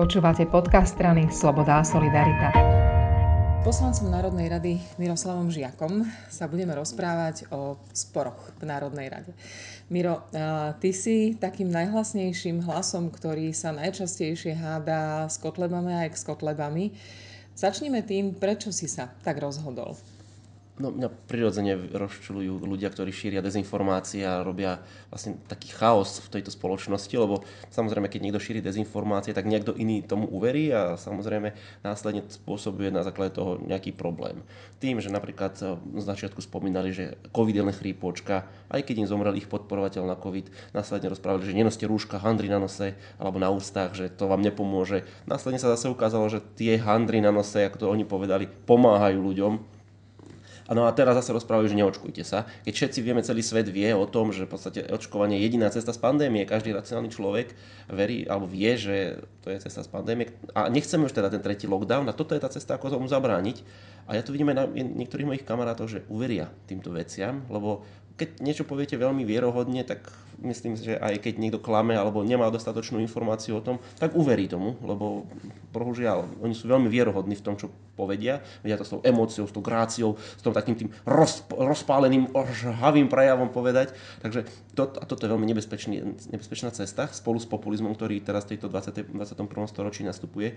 Počúvate podcast strany Sloboda a Solidarita. Poslancom Národnej rady Miroslavom Žiakom sa budeme rozprávať o sporoch v Národnej rade. Miro, ty si takým najhlasnejším hlasom, ktorý sa najčastejšie hádá s kotlebami a ex-kotlebami. Začnime tým, prečo si sa tak rozhodol. No, mňa prirodzene rozčuľujú ľudia, ktorí šíria dezinformácie a robia vlastne taký chaos v tejto spoločnosti, lebo samozrejme, keď niekto šíri dezinformácie, tak niekto iný tomu uverí a samozrejme následne spôsobuje na základe toho nejaký problém. Tým, že napríklad z začiatku spomínali, že COVID je len chrípočka, aj keď im zomrel ich podporovateľ na COVID, následne rozprávali, že nenoste rúška, handry na nose alebo na ústach, že to vám nepomôže. Následne sa zase ukázalo, že tie handry na nose, ako to oni povedali, pomáhajú ľuďom. No a teraz zase rozprávajú, že neočkujte sa. Keď všetci vieme, celý svet vie o tom, že v podstate očkovanie je jediná cesta z pandémie. Každý racionálny človek verí alebo vie, že to je cesta z pandémie. A nechceme už teda ten tretí lockdown a toto je tá cesta, ako tomu zabrániť. A ja tu vidím aj na niektorých mojich kamarátov, že uveria týmto veciam, lebo keď niečo poviete veľmi vierohodne, tak myslím, že aj keď niekto klame alebo nemá dostatočnú informáciu o tom, tak uverí tomu, lebo bohužiaľ, oni sú veľmi vierohodní v tom, čo povedia. Vedia to s tou emóciou, s tou gráciou, s tom takým tým rozpáleným, žhavým prejavom povedať. Takže toto je veľmi nebezpečná cesta spolu s populizmom, ktorý teraz v tejto 21. storočí nastupuje,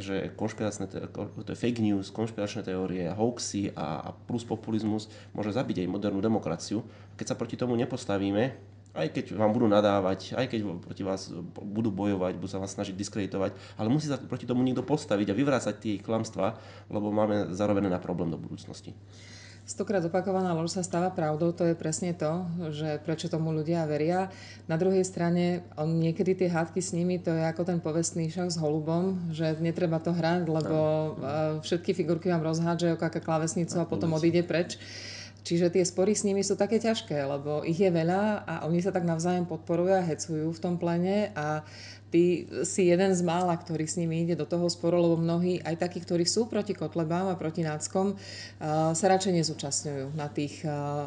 že to je fake news, konšpiračné teórie, hoaxy a plus populizmus môže zabiť aj modernú demokraciu. Keď sa proti tomu nepostavíme, aj keď vám budú nadávať, aj keď proti vás budú bojovať, budú sa vás snažiť diskreditovať, ale musí sa proti tomu niekto postaviť a vyvrácať tie ich klamstvá, lebo máme zarobené na problém do budúcnosti. Stokrát opakovaná lož sa stáva pravdou, to je presne to, že prečo tomu ľudia veria. Na druhej strane, niekedy tie hádky s nimi, to je ako ten povestný šach s holubom, že netreba to hrať, lebo všetky figurky vám rozhádžajú aká klávesnicu a potom odíde preč. Čiže tie spory s nimi sú také ťažké, lebo ich je veľa a oni sa tak navzájom podporujú a hecujú v tom plene a ty si jeden z mála, ktorý s nimi ide do toho sporu, lebo mnohí, aj takí, ktorí sú proti kotlebám a proti náckom, sa radšej nezúčastňujú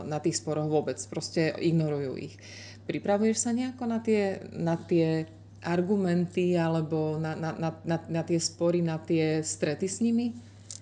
na tých sporoch vôbec, proste ignorujú ich. Pripravuješ sa nejako na tie argumenty alebo na tie spory, na tie strety s nimi?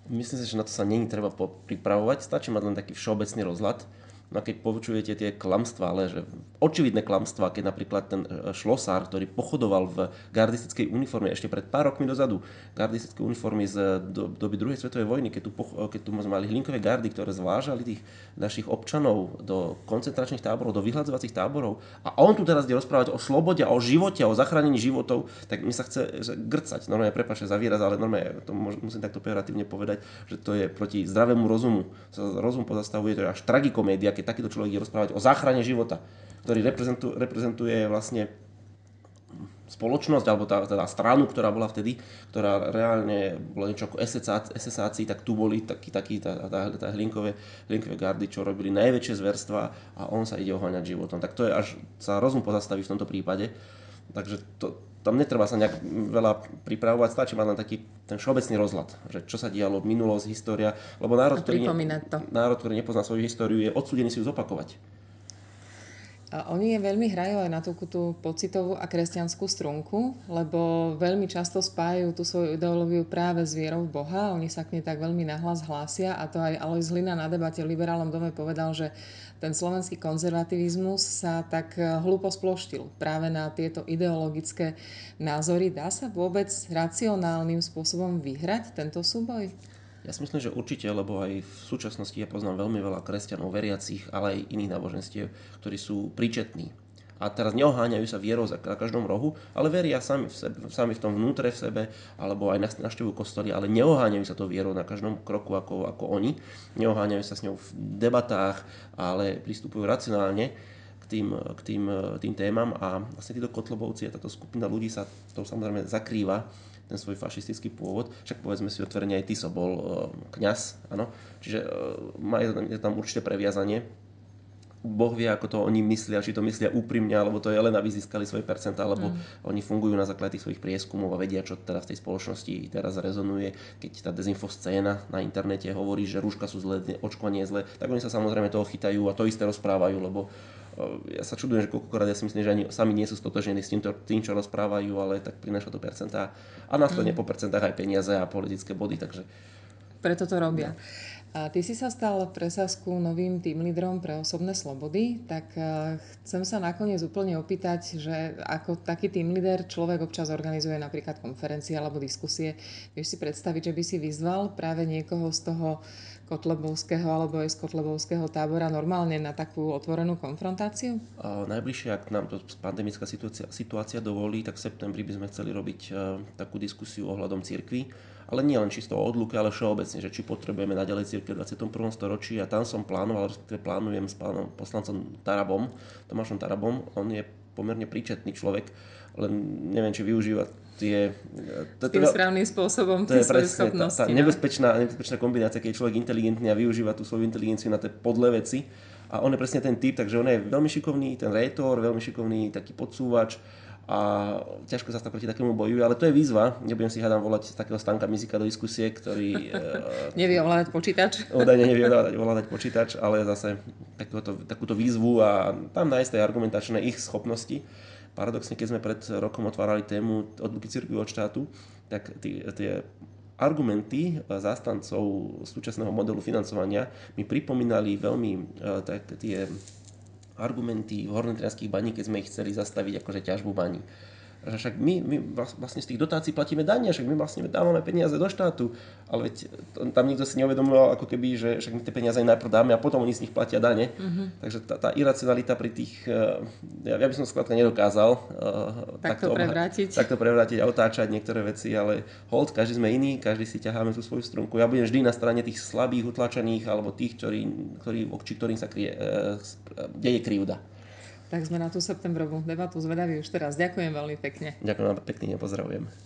Myslím si, že na to sa není treba pripravovať, stačí mať len taký všeobecný rozhľad. No a keď počujete tie klamstvá, ale že očividné klamstvá, keď napríklad ten Šlosár, ktorý pochodoval v gardistickej uniforme ešte pred pár rokmi dozadu, gardistické uniformy z doby druhej svetovej vojny, keď tu mali hlinkové gardy, ktoré zvážali tých našich občanov do koncentračných táborov, do vyhľadzovacích táborov, a on tu teraz ide rozprávať o slobode, o živote, o zachránení životov, tak mi sa chce grcať. Normálne, prepáčte za výraz, ale normálne to musím takto pejoratívne povedať, že to je proti zdravému rozumu. Rozum pozastavuje, to je až tragikomédia, takýto človek je rozprávať o záchrane života, ktorý reprezentuje vlastne spoločnosť, alebo tá stranu, ktorá bola vtedy, ktorá reálne bola niečo ako esesáci, tak tu boli takí hlinkové gardy, čo robili najväčšie zverstva a on sa ide oháňať životom. Tak to je, až sa rozum pozastaví v tomto prípade. Takže tam netreba sa nejak veľa pripravovať, stačí mať len taký ten všeobecný rozhľad, že čo sa dialo, minulosť, história, lebo národ, ktorý nepozná svoju históriu, je odsúdený si ju zopakovať. A oni veľmi hrajú aj na tú pocitovú a kresťanskú strunku, lebo veľmi často spájajú tú svoju ideológiu práve s vierou v Boha. Oni sa k nej tak veľmi nahlas hlásia a to aj Aloj Zlina na debate v Liberálnom dome povedal, že ten slovenský konzervativizmus sa tak hlupo sploštil práve na tieto ideologické názory. Dá sa vôbec racionálnym spôsobom vyhrať tento súboj? Ja si myslím, že určite, lebo aj v súčasnosti ja poznám veľmi veľa kresťanov, veriacich, ale aj iných náboženstiev, ktorí sú príčetní. A teraz neoháňajú sa vierou za každom rohu, ale veria sami v tom vnútre v sebe, alebo aj navštevujú kostoly, ale neoháňajú sa to vierou na každom kroku ako oni. Neoháňajú sa s ňou v debatách, ale pristupujú racionálne k tým témam a vlastne títo kotlebovci a táto skupina ľudí sa to samozrejme zakrýva ten svoj fašistický pôvod, však povedzme si otvorene aj Tiso bol kňaz, áno, čiže je tam určité previazanie. Boh vie, ako to oni myslia, či to myslia úprimne, alebo to je len, aby získali svoje percentá, alebo oni fungujú na základe tých svojich prieskumov a vedia, čo teda v tej spoločnosti teraz rezonuje. Keď tá dezinfoscéna na internete hovorí, že rúška sú zlé, očkovanie je zlé, tak oni sa samozrejme toho chytajú a to isté rozprávajú, lebo ja sa čudujem, že koľkokrát ja si myslím, že ani sami nie sú stotožnení s tým, čo rozprávajú, ale tak prináša to percentá a následne po percentách aj peniaze a politické body, takže... Preto to robia. A ty si sa stal pre Sasku novým tímlídrom pre osobné slobody, tak chcem sa nakoniec úplne opýtať, že ako taký tímlíder človek občas organizuje napríklad konferencie alebo diskusie. Vieš si predstaviť, že by si vyzval práve niekoho z toho kotlebovského alebo aj z kotlebovského tábora normálne na takú otvorenú konfrontáciu? Najbližšie, ak nám to pandemická situácia dovolí, tak v septembri by sme chceli robiť takú diskusiu ohľadom cirkvi. Ale nie len čisto o odluke, ale všeobecne, že či potrebujeme naďalej cirkev v 21. storočí. A tam som plánoval, plánujem s pánom poslancom Tarabom, Tomášom Tarabom. On je pomerne príčetný človek, len neviem, či využíva tie... Tým správnym spôsobom tie svoje schopnosti. To je nebezpečná kombinácia, keď je človek inteligentný a využíva tú svoju inteligenciu na tie podlé veci. A on je presne ten typ, takže on je veľmi šikovný, ten rétor, veľmi šikovný taký podsúvač. A ťažko sa proti takému boju, ale to je výzva. Nebudem si hádam volať takého Stanka Mizika do diskusie, ktorý... Nevie ovládať počítač. Údajne nevie ovládať počítač, ale zase takúto výzvu a tam nájsť aj argumentačné ich schopnosti. Paradoxne, keď sme pred rokom otvárali tému odluky cirkvi od štátu, tak tie argumenty zástancov súčasného modelu financovania mi pripomínali veľmi tie... argumenty v hornotrianskych baní, keď sme ich chceli zastaviť akože ťažbu baní. Že však my vlastne z tých dotácií platíme dania, však my vlastne dávame peniaze do štátu, ale veď tam nikto si neuvedomoval ako keby, že však my tie peniaze aj najprv dáme a potom oni z nich platia dane. Takže tá iracionalita pri tých, ja by som skladka nedokázal takto prevrátiť a otáčať niektoré veci, ale hold, každý sme iný, každý si ťaháme tú svoju strunku. Ja budem vždy na strane tých slabých, utlačených alebo tých, ktorým sa deje krivda. Tak sme na tú septembrovú debatu zvedaví už teraz. Ďakujem veľmi pekne. Ďakujem vám pekne, pozdravujem.